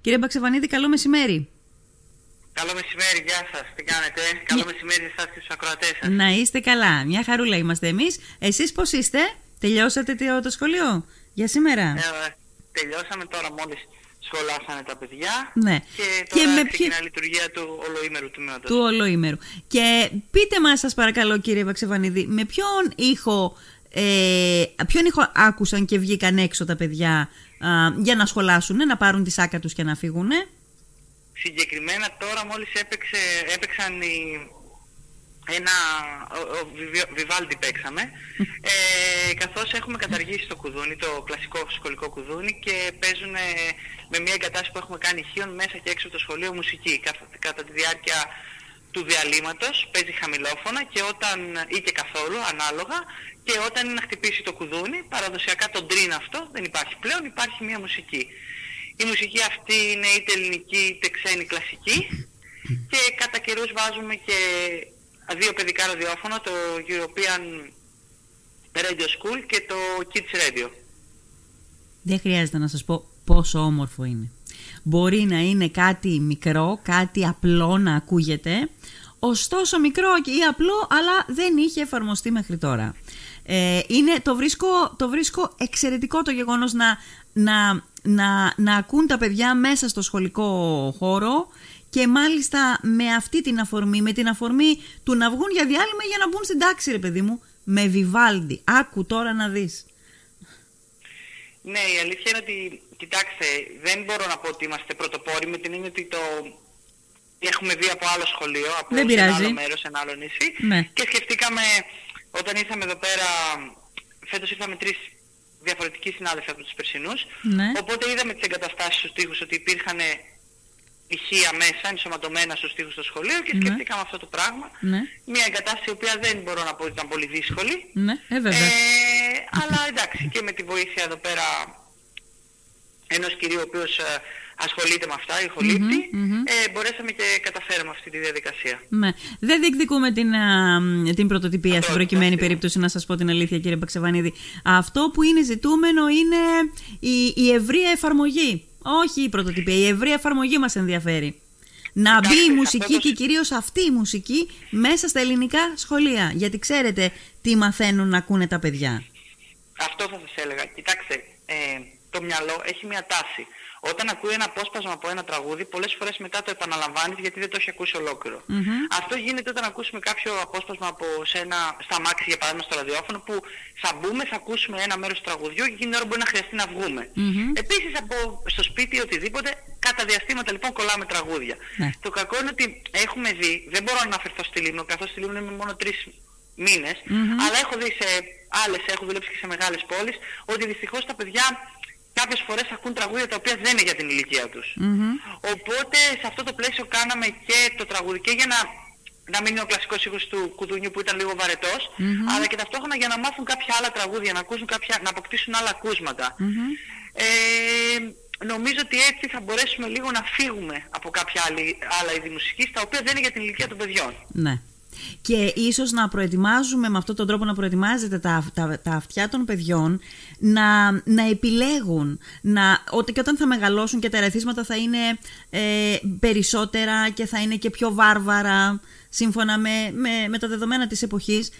Κύριε Μπαξεβανίδη, καλό μεσημέρι. Καλό μεσημέρι, γεια σας. Τι κάνετε? Καλό μεσημέρι σε εσάς και στους ακροατές σας. Να είστε καλά. Μια χαρούλα είμαστε εμείς. Εσείς πώς είστε? Τελειώσατε το σχολείο για σήμερα? Τελειώσαμε τώρα μόλις. Σχολάσανε τα παιδιά, ναι. Και τώρα και με ξεκινά λειτουργία του ολοήμερου τμήματος. Του ολοήμερου. Και πείτε μας, σας παρακαλώ, κύριε Βαξεβανίδη, με ποιον ήχο άκουσαν και βγήκαν έξω τα παιδιά για να σχολάσουνε, να πάρουν τη σάκα τους και να φύγουνε? Συγκεκριμένα τώρα μόλις έπαιξαν Βιβάλντι παίξαμε, καθώς έχουμε καταργήσει το κουδούνι, το κλασικό σχολικό κουδούνι, και παίζουν με μια εγκατάσταση που έχουμε κάνει ηχείων μέσα και έξω από το σχολείο μουσική. Κατά τη διάρκεια του διαλύματος παίζει χαμηλόφωνα και ή και καθόλου ανάλογα, και όταν είναι να χτυπήσει το κουδούνι, παραδοσιακά τον τρίν αυτό δεν υπάρχει πλέον, υπάρχει μια μουσική. Η μουσική αυτή είναι είτε ελληνική είτε ξένη κλασική, και κατά καιρούς βάζουμε και δύο παιδικά ραδιόφωνα, το European Radio School και το Kids Radio. Δεν χρειάζεται να σας πω πόσο όμορφο είναι. Μπορεί να είναι κάτι μικρό, κάτι απλό να ακούγεται, ωστόσο μικρό ή απλό, αλλά δεν είχε εφαρμοστεί μέχρι τώρα. Το βρίσκω εξαιρετικό το γεγονός να ακούν τα παιδιά μέσα στο σχολικό χώρο, και μάλιστα με την αφορμή του να βγουν για διάλειμμα για να μπουν στην τάξη, ρε παιδί μου, με Βιβάλντι. Άκου τώρα να δεις. Ναι, η αλήθεια είναι ότι, κοιτάξτε, δεν μπορώ να πω ότι είμαστε πρωτοπόροι, με την έννοια ότι έχουμε δει από άλλο σχολείο, από ένα άλλο μέρος, ένα άλλο νησί. Ναι. Και σκεφτήκαμε, όταν ήρθαμε εδώ πέρα, φέτος ήρθαμε 3 διαφορετικοί συνάδελφοι από τους περσινούς. Ναι. Οπότε είδαμε τις εγκαταστάσεις στους τοίχους, ότι υπήρχαν ηχεία μέσα, ενσωματωμένα στους τοίχους στο σχολείο, και σκεφτήκαμε αυτό το πράγμα. Ναι. Μια εγκατάσταση η οποία δεν μπορώ να πω ότι ήταν πολύ δύσκολη. Ναι, αλλά εντάξει, και με τη βοήθεια εδώ πέρα ενός κυρίου ο οποίος ασχολείται με αυτά, ηχολήπτη, μπορέσαμε και καταφέραμε αυτή τη διαδικασία. Ναι. Δεν διεκδικούμε την πρωτοτυπία στην προκειμένη περίπτωση, να σας πω την αλήθεια, κύριε Μπαξεβανίδη. Αυτό που είναι ζητούμενο είναι η ευρεία εφαρμογή. Όχι η πρωτοτυπία, η ευρεία εφαρμογή μας ενδιαφέρει. Να μπει η μουσική, και κυρίως αυτή η μουσική, μέσα στα ελληνικά σχολεία. Γιατί ξέρετε τι μαθαίνουν να ακούνε τα παιδιά. Αυτό θα σας έλεγα. Κοιτάξτε, το μυαλό έχει μια τάση. Όταν ακούει ένα απόσπασμα από ένα τραγούδι, πολλές φορές μετά το επαναλαμβάνεις γιατί δεν το έχει ακούσει ολόκληρο. Αυτό γίνεται όταν ακούσουμε κάποιο απόσπασμα από στα αμάξια, για παράδειγμα στο ραδιόφωνο, που θα μπούμε, θα ακούσουμε ένα μέρος του τραγουδιού και εκείνη ώρα μπορεί να χρειαστεί να βγούμε. Επίσης στο σπίτι ή οτιδήποτε, κατά διαστήματα λοιπόν κολλάμε τραγούδια. Το κακό είναι ότι έχουμε δει, δεν μπορώ να αναφερθώ στη Λίμνο, καθώς στη Λίμνο είμαι μόνο 3 μήνες, αλλά έχω δει σε άλλες, έχω δουλέψει και σε μεγάλες πόλεις, ότι δυστυχώς τα παιδιά κάποιες φορές ακούν τραγούδια τα οποία δεν είναι για την ηλικία τους. Οπότε σε αυτό το πλαίσιο κάναμε και το τραγούδι, και για να μην είναι ο κλασικός ήχος του κουδουνιού που ήταν λίγο βαρετός, αλλά και ταυτόχρονα για να μάθουν κάποια άλλα τραγούδια, να αποκτήσουν άλλα ακούσματα. Νομίζω ότι έτσι θα μπορέσουμε λίγο να φύγουμε από κάποια άλλα είδη μουσικής, τα οποία δεν είναι για την ηλικία των παιδιών. Ναι. Και ίσως να προετοιμάζουμε με αυτόν τον τρόπο, να προετοιμάζετε τα αυτιά των παιδιών να επιλέγουν, και όταν θα μεγαλώσουν και τα ερεθίσματα θα είναι περισσότερα και θα είναι και πιο βάρβαρα, σύμφωνα με τα δεδομένα της εποχής,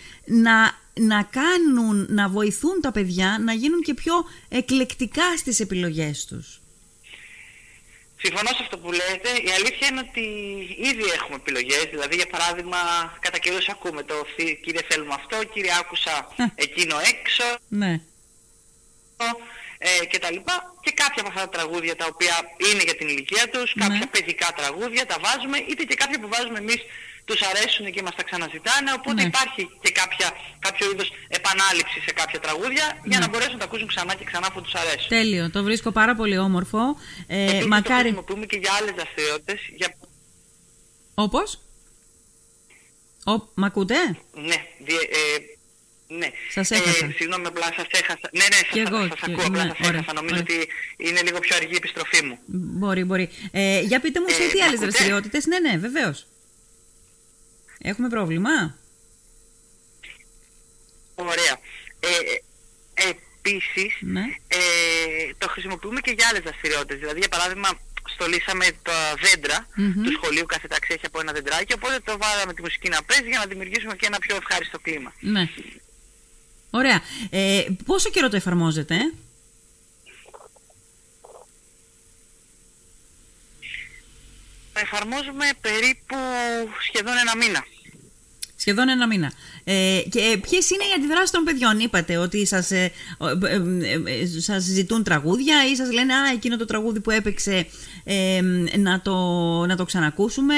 να βοηθούν τα παιδιά να γίνουν και πιο εκλεκτικά στις επιλογές τους. Συμφωνώ σε αυτό που λέτε. Η αλήθεια είναι ότι ήδη έχουμε επιλογές. Δηλαδή, για παράδειγμα, κατά καιρούς ακούμε το «Κύριε, θέλουμε αυτό», «Κύριε, άκουσα εκείνο έξω», και τα λοιπά. Και κάποια από αυτά τα τραγούδια τα οποία είναι για την ηλικία τους, κάποια παιδικά τραγούδια τα βάζουμε, είτε και κάποια που βάζουμε εμείς τους αρέσουν και μας τα ξαναζητάνε, οπότε υπάρχει και κάποιο είδος επανάληψη σε κάποια τραγούδια, για να μπορέσουν να τα ακούσουν ξανά και ξανά που τους αρέσουν. Τέλειο, το βρίσκω πάρα πολύ όμορφο. Επίσης μακάρι... το χρησιμοποιούμε και για άλλες δραστηριότητες. Για... Όπως? Μ' ακούτε? Ναι, ναι. Σας έχασα. Συγγνώμη, απλά σας έχασα. Ναι, σας ακούω, απλά σας έχασα. Νομίζω ότι είναι λίγο πιο αργή η επιστροφή μου. Μπορεί. Για πείτε μου σε τι άλλες δραστηριότητες. Ναι, βεβαίως. Έχουμε πρόβλημα. Ωραία. Επίσης, το χρησιμοποιούμε και για άλλες δραστηριότητες. Δηλαδή, για παράδειγμα, στολίσαμε τα δέντρα του σχολείου, κάθε τάξη έχει από ένα δεντράκι, οπότε το βάλαμε τη μουσική να παίζει για να δημιουργήσουμε και ένα πιο ευχάριστο κλίμα. Ναι. Ωραία. Πόσο καιρό το εφαρμόζετε? Το εφαρμόζουμε περίπου σχεδόν ένα μήνα. Σχεδόν ένα μήνα. Και ποιες είναι οι αντιδράσεις των παιδιών? Είπατε ότι σας ζητούν τραγούδια ή σας λένε «Α, εκείνο το τραγούδι που έπαιξε να το ξανακούσουμε».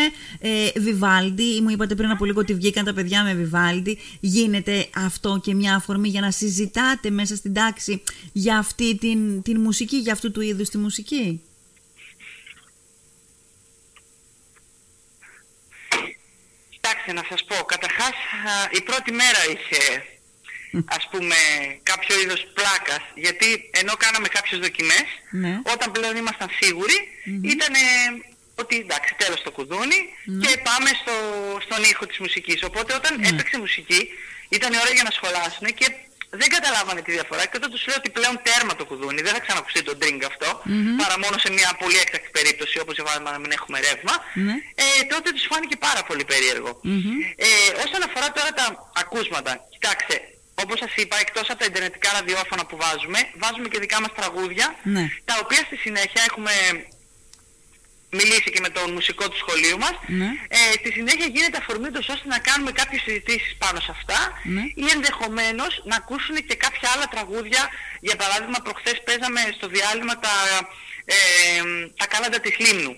Βιβάλντι, μου είπατε πριν από λίγο ότι βγήκαν τα παιδιά με Βιβάλντι. Γίνεται αυτό και μια αφορμή για να συζητάτε μέσα στην τάξη για αυτή την μουσική, για αυτού του είδους τη μουσική? Να σας πω, καταρχάς η πρώτη μέρα είχε ας πούμε κάποιο είδος πλάκας, γιατί ενώ κάναμε κάποιες δοκιμές, ναι, όταν πλέον ήμασταν σίγουροι ήταν ότι εντάξει, τέλος το κουδούνι και πάμε στον ήχο της μουσικής. Οπότε όταν έπαιξε μουσική ήταν η ώρα για να σχολάσουν και δεν καταλάβανε τη διαφορά, και όταν τους λέω ότι πλέον τέρμα το κουδούνι, δεν θα ξανακουστεί το drink αυτό, παρά μόνο σε μια πολύ έκτακτη περίπτωση, όπως είπαμε να μην έχουμε ρεύμα, τότε τους φάνηκε πάρα πολύ περίεργο. Όσον αφορά τώρα τα ακούσματα, κοιτάξτε, όπως σας είπα, εκτός από τα ιντερνετικά ραδιόφωνα που βάζουμε και δικά μας τραγούδια, τα οποία στη συνέχεια έχουμε μιλήσει και με τον μουσικό του σχολείου μας. Στη συνέχεια γίνεται αφορμή τους ώστε να κάνουμε κάποιες συζητήσεις πάνω σε αυτά ή ενδεχομένως να ακούσουν και κάποια άλλα τραγούδια. Για παράδειγμα, προχθές παίζαμε στο διάλειμμα τα καλάντα της Λίμνου.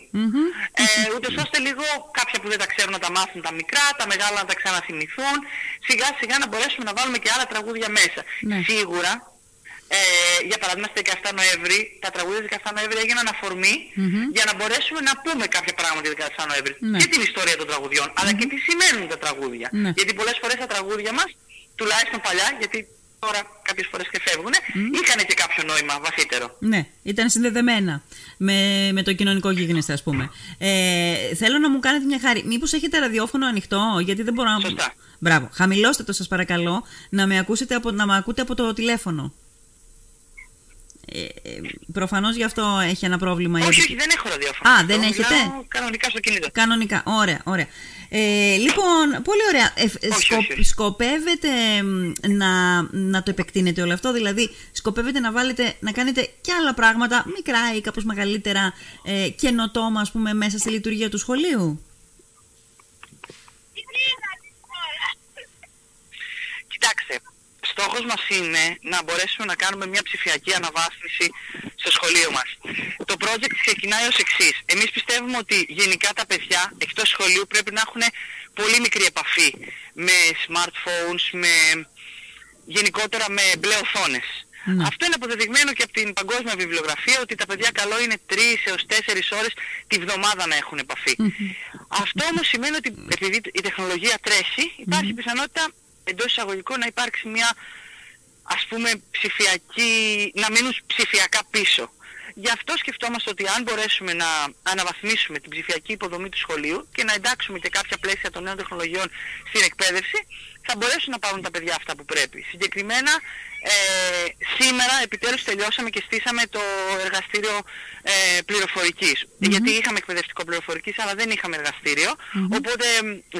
Ούτως ώστε λίγο κάποια που δεν τα ξέρουν να τα μάθουν τα μικρά, τα μεγάλα να τα ξαναθυμηθούν. Σιγά σιγά να μπορέσουμε να βάλουμε και άλλα τραγούδια μέσα. Σίγουρα. Για παράδειγμα, στις 17 Νοέμβρη, τα τραγούδια της 17 Νοέμβρη έγιναν αφορμή για να μπορέσουμε να πούμε κάποια πράγματα για την 17 Νοέμβρη και την ιστορία των τραγουδιών, αλλά και τι σημαίνουν τα τραγούδια. Γιατί πολλές φορές τα τραγούδια μας, τουλάχιστον παλιά, γιατί τώρα κάποιες φορές και φεύγουν, είχαν και κάποιο νόημα βαθύτερο. Ναι, ήταν συνδεδεμένα με το κοινωνικό γίγνεσθε, ας πούμε. Θέλω να μου κάνετε μια χάρη. Μήπως έχετε ραδιόφωνο ανοιχτό, γιατί δεν μπορώ να... Σωστά. Μπράβο. Χαμηλώστε το, σας παρακαλώ, να με ακούτε από το τηλέφωνο. Προφανώς γι' αυτό έχει ένα πρόβλημα. Όχι, δεν έχω ραδιόφωνο. Α, δεν έχετε? Κανονικά στο κινητό. Κανονικά, ωραία. Λοιπόν, πολύ ωραία. Σκοπεύετε να το επεκτείνετε όλο αυτό? Δηλαδή, σκοπεύετε να κάνετε και άλλα πράγματα, μικρά ή κάπως μεγαλύτερα, καινοτόμα, ας πούμε, μέσα στη λειτουργία του σχολείου? Κοιτάξτε, στόχος μας είναι να μπορέσουμε να κάνουμε μια ψηφιακή αναβάθμιση στο σχολείο μας. Το project ξεκινάει ως εξής. Εμείς πιστεύουμε ότι γενικά τα παιδιά εκτός σχολείου πρέπει να έχουν πολύ μικρή επαφή με smartphones, γενικότερα με μπλε οθόνες. Αυτό είναι αποδεδειγμένο και από την παγκόσμια βιβλιογραφία, ότι τα παιδιά καλό είναι 3 έως 4 ώρες τη βδομάδα να έχουν επαφή. Αυτό όμως σημαίνει ότι επειδή η τεχνολογία τρέχει, υπάρχει πιθανότητα εντός εισαγωγικών να υπάρξει μια, ας πούμε, ψηφιακή, να μείνουν ψηφιακά πίσω. Γι' αυτό σκεφτόμαστε ότι αν μπορέσουμε να αναβαθμίσουμε την ψηφιακή υποδομή του σχολείου και να εντάξουμε και κάποια πλαίσια των νέων τεχνολογιών στην εκπαίδευση, θα μπορέσουν να πάρουν τα παιδιά αυτά που πρέπει. Συγκεκριμένα, σήμερα επιτέλους τελειώσαμε και στήσαμε το εργαστήριο πληροφορικής. Γιατί είχαμε εκπαιδευτικό πληροφορικής, αλλά δεν είχαμε εργαστήριο. Οπότε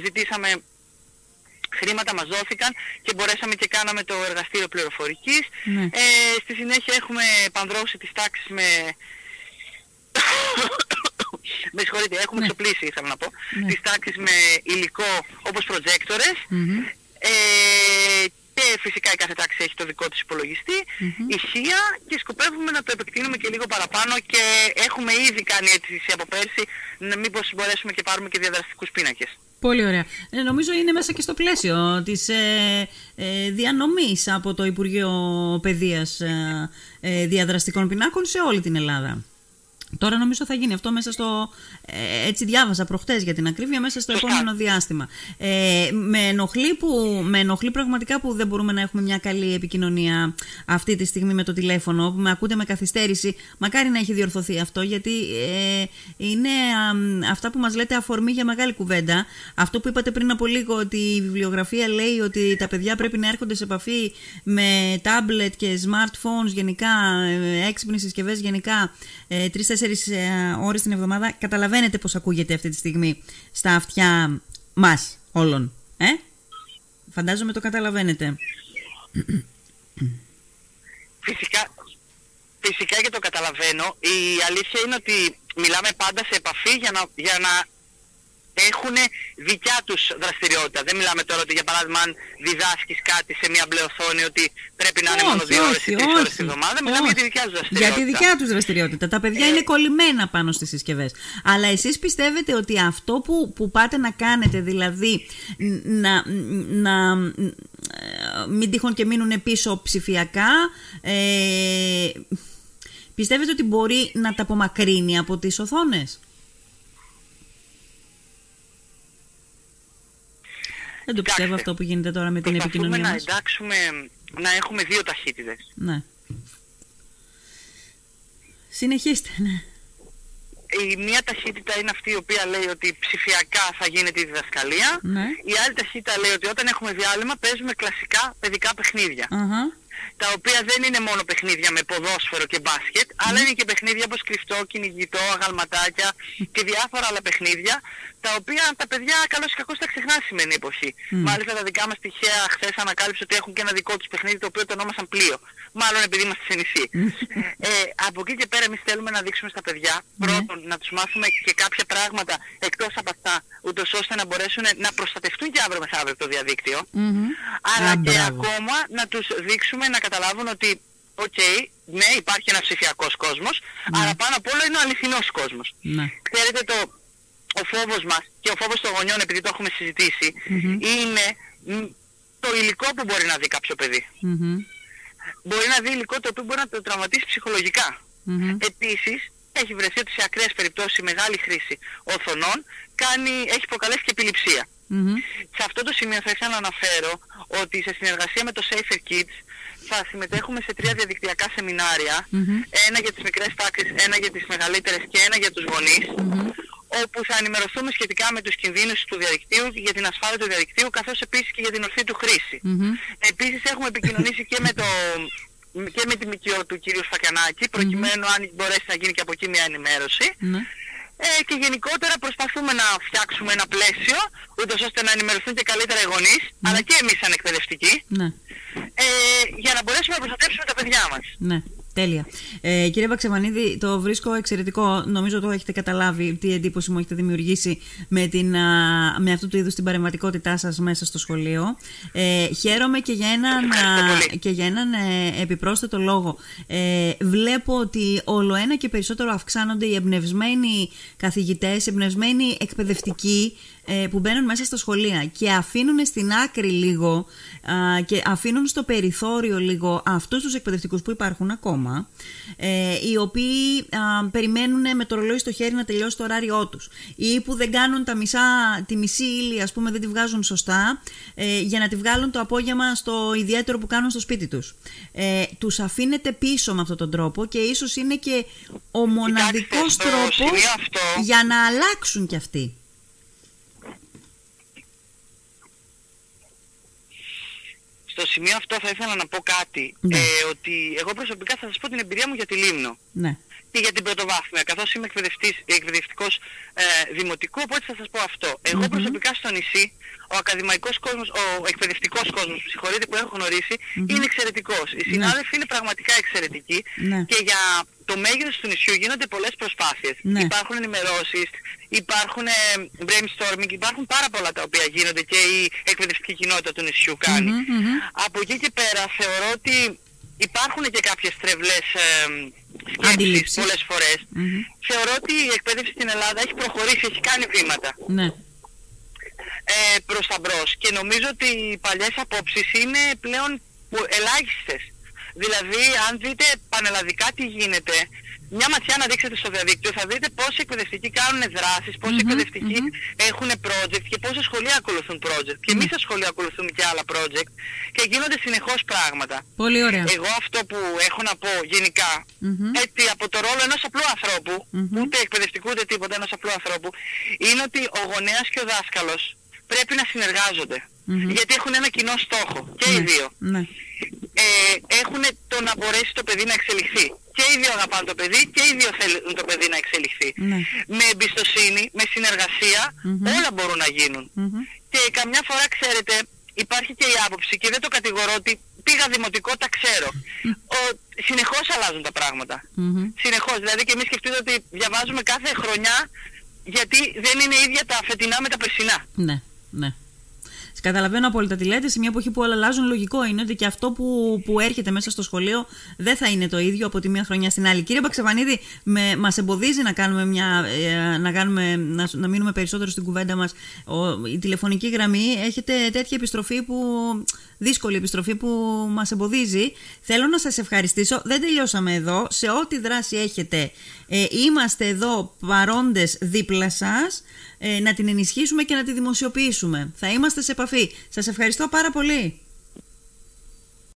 ζητήσαμε... χρήματα μας δόθηκαν και μπορέσαμε και κάναμε το εργαστήριο πληροφορικής. Στη συνέχεια έχουμε επανδρώσει τις τάξεις με συγχωρείτε, έχουμε εξοπλίσει, ήθελα να πω, τις τάξεις με υλικό όπως προτζέκτορες. Και φυσικά η κάθε τάξη έχει το δικό της υπολογιστή, ηχεία, και σκοπεύουμε να το επεκτείνουμε και λίγο παραπάνω και έχουμε ήδη κάνει αίτηση από πέρσι να μήπως μπορέσουμε και πάρουμε και διαδραστικούς πίνακες. Πολύ ωραία. Νομίζω είναι μέσα και στο πλαίσιο της διανομής από το Υπουργείο Παιδείας διαδραστικών πινάκων σε όλη την Ελλάδα. Τώρα νομίζω θα γίνει αυτό μέσα στο... έτσι διάβαζα προχτές για την ακρίβεια, μέσα στο επόμενο διάστημα. Με ενοχλεί πραγματικά που δεν μπορούμε να έχουμε μια καλή επικοινωνία αυτή τη στιγμή με το τηλέφωνο, που με ακούτε με καθυστέρηση. Μακάρι να έχει διορθωθεί αυτό, γιατί είναι αυτά που μας λέτε αφορμή για μεγάλη κουβέντα. Αυτό που είπατε πριν από λίγο, ότι η βιβλιογραφία λέει ότι τα παιδιά πρέπει να έρχονται σε επαφή με τάμπλετ και smartphones γενικά, έξυπνες συσκευές γενικά, 3-4 ώρες την εβδομάδα. Καταλαβαίνετε πώς ακούγεται αυτή τη στιγμή στα αυτιά μας όλων. Φαντάζομαι το καταλαβαίνετε. Φυσικά και το καταλαβαίνω. Η αλήθεια είναι ότι μιλάμε πάντα σε επαφή για να έχουν δικιά τους δραστηριότητα. Δεν μιλάμε τώρα ότι, για παράδειγμα, αν διδάσκεις κάτι σε μια μπλε οθόνη, ότι πρέπει να είναι μόνο 2 ώρες ή 3 ώρες την εβδομάδα. Μιλάμε για τη δικιά τους δραστηριότητα. Για τη δικιά τους δραστηριότητα. Τα παιδιά είναι κολλημένα πάνω στις συσκευές. Αλλά εσείς πιστεύετε ότι αυτό που πάτε να κάνετε, δηλαδή να μην τύχουν και μείνουν πίσω ψηφιακά, πιστεύετε ότι μπορεί να τα απομακρύνει από τις οθόνες? Δεν το πιστεύω αυτό που γίνεται τώρα με την επικοινωνία μας. Προσπαθούμε να έχουμε 2 ταχύτητες. Ναι. Συνεχίστε, ναι. Η μία ταχύτητα είναι αυτή η οποία λέει ότι ψηφιακά θα γίνεται η διδασκαλία. Ναι. Η άλλη ταχύτητα λέει ότι όταν έχουμε διάλειμμα παίζουμε κλασικά παιδικά παιχνίδια. Τα οποία δεν είναι μόνο παιχνίδια με ποδόσφαιρο και μπάσκετ, αλλά είναι και παιχνίδια όπως κρυφτό, κυνηγητό, αγαλματάκια και διάφορα άλλα παιχνίδια, τα οποία τα παιδιά καλώς ή κακώς τα ξεχνά σημαίνει εποχή. Μάλιστα τα δικά μας τυχαία χθες ανακάλυψε ότι έχουν και ένα δικό τους παιχνίδι, το οποίο το ονόμασαν πλοίο. Μάλλον επειδή είμαστε σε νησί. Από εκεί και πέρα εμείς θέλουμε να δείξουμε στα παιδιά, πρώτον να τους μάθουμε και κάποια πράγματα εκτός από αυτά, ούτως ώστε να μπορέσουν να προστατευτούν και αύριο μεθαύριο το διαδίκτυο, αλλά και ακόμα να τους δείξουμε να καταλάβουν ότι, ναι, υπάρχει ένας ψηφιακός κόσμος, αλλά πάνω απ' όλα είναι ο αληθινός κόσμος. Ξέρετε, ο φόβος μας και ο φόβος των γονιών, επειδή το έχουμε συζητήσει, είναι το υλικό που μπορεί να δει κάποιο παιδί. Μπορεί να δει υλικό το οποίο μπορεί να το τραυματίσει ψυχολογικά. Επίσης, έχει βρεθεί ότι σε ακραίες περιπτώσεις η μεγάλη χρήση οθονών έχει προκαλέσει και επιληψία. Σε αυτό το σημείο θα ήθελα να αναφέρω ότι σε συνεργασία με το Safer Kids θα συμμετέχουμε σε 3 διαδικτυακά σεμινάρια, ένα για τις μικρές τάξεις, ένα για τις μεγαλύτερες και ένα για τους γονείς, όπου θα ενημερωθούμε σχετικά με τους κινδύνους του διαδικτύου, για την ασφάλεια του διαδικτύου, καθώς επίσης και για την ορθή του χρήση. Επίσης έχουμε επικοινωνήσει και με τη ΜΚΟ του κ. Σακανάκι, προκειμένου αν μπορέσει να γίνει και από εκεί μια ενημέρωση. Και γενικότερα προσπαθούμε να φτιάξουμε ένα πλαίσιο, ούτως ώστε να ενημερωθούν και καλύτερα οι γονείς, αλλά και εμείς σαν εκπαιδευτικοί, για να μπορέσουμε να προστατεύσουμε τα παιδιά μας. Τέλεια. Κύριε Μπαξεβανίδη, το βρίσκω εξαιρετικό. Νομίζω το έχετε καταλάβει τι εντύπωση μου έχετε δημιουργήσει με αυτού του είδους την παρεμβατικότητά σας μέσα στο σχολείο. Χαίρομαι και για έναν επιπρόσθετο λόγο. Βλέπω ότι όλο ένα και περισσότερο αυξάνονται οι εμπνευσμένοι καθηγητές, εμπνευσμένοι εκπαιδευτικοί που μπαίνουν μέσα στα σχολεία και αφήνουν στην άκρη λίγο και αφήνουν στο περιθώριο λίγο αυτούς τους εκπαιδευτικούς που υπάρχουν ακόμα, οι οποίοι περιμένουν με το ρολόι στο χέρι να τελειώσει το ωράριό τους ή που δεν κάνουν τη μισή ύλη, ας πούμε, δεν τη βγάζουν σωστά για να τη βγάλουν το απόγευμα στο ιδιαίτερο που κάνουν στο σπίτι τους. Τους αφήνεται πίσω με αυτόν τον τρόπο και ίσως είναι και ο μοναδικός τρόπος για να αλλάξουν κι αυτοί. Στο σημείο αυτό θα ήθελα να πω κάτι, ότι εγώ προσωπικά θα σας πω την εμπειρία μου για τη Λίμνο και για την πρωτοβάθμια, καθώς είμαι εκπαιδευτικός δημοτικού, οπότε θα σας πω αυτό. Εγώ προσωπικά στο νησί, ο ακαδημαϊκός κόσμος, ο εκπαιδευτικός κόσμος, που έχω γνωρίσει, είναι εξαιρετικός. Οι συνάδελφοι είναι πραγματικά εξαιρετικοί και για το μέγεθος του νησιού γίνονται πολλές προσπάθειες. Υπάρχουν ενημερώσεις, υπάρχουν brainstorming, υπάρχουν πάρα πολλά τα οποία γίνονται και η εκπαιδευτική κοινότητα του νησιού κάνει. Από εκεί και πέρα θεωρώ ότι υπάρχουν και κάποιες τρευλές σκέψεις πολλές φορές. Θεωρώ ότι η εκπαίδευση στην Ελλάδα έχει προχωρήσει, έχει κάνει βήματα προς τα μπρος και νομίζω ότι οι παλιές απόψεις είναι πλέον ελάχιστες. Δηλαδή, αν δείτε πανελλαδικά τι γίνεται, μια ματιά να δείξετε στο διαδίκτυο, θα δείτε πόσοι εκπαιδευτικοί κάνουν δράσεις, πόσοι εκπαιδευτικοί έχουν project και πόσα σχολεία ακολουθούν project. Και εμείς στα σχολεία ακολουθούμε και άλλα project και γίνονται συνεχώς πράγματα. Πολύ ωραία. Εγώ αυτό που έχω να πω γενικά, έτσι από το ρόλο ενός απλού ανθρώπου, ούτε εκπαιδευτικού ούτε τίποτα, ενός απλού ανθρώπου, είναι ότι ο γονέας και ο δάσκαλος πρέπει να συνεργάζονται. Γιατί έχουν ένα κοινό στόχο και οι δύο. Έχουν το να μπορέσει το παιδί να εξελιχθεί. Και οι δύο αγαπάνε το παιδί και οι δύο θέλουν το παιδί να εξελιχθεί. Με εμπιστοσύνη, με συνεργασία, όλα μπορούν να γίνουν. Και καμιά φορά, ξέρετε, υπάρχει και η άποψη, και δεν το κατηγορώ ότι πήγα δημοτικό, τα ξέρω. Συνεχώς αλλάζουν τα πράγματα. Συνεχώς. Δηλαδή και εμείς σκεφτείτε ότι διαβάζουμε κάθε χρονιά, γιατί δεν είναι ίδια τα φετινά με τα περσινά. Καταλαβαίνω απόλυτα τι λέτε. Σε μια εποχή που όλα αλλάζουν, λογικό είναι ότι και αυτό που έρχεται μέσα στο σχολείο δεν θα είναι το ίδιο από τη μία χρονιά στην άλλη. Κύριε Μπαξεβανίδη, μας εμποδίζει να κάνουμε να μείνουμε περισσότερο στην κουβέντα μας η τηλεφωνική γραμμή. Έχετε τέτοια επιστροφή δύσκολη επιστροφή που μας εμποδίζει. Θέλω να σας ευχαριστήσω. Δεν τελειώσαμε εδώ. Σε ό,τι δράση έχετε, είμαστε εδώ παρόντες δίπλα σας. Να την ενισχύσουμε και να τη δημοσιοποιήσουμε. Θα είμαστε σε επαφή. Σας ευχαριστώ πάρα πολύ.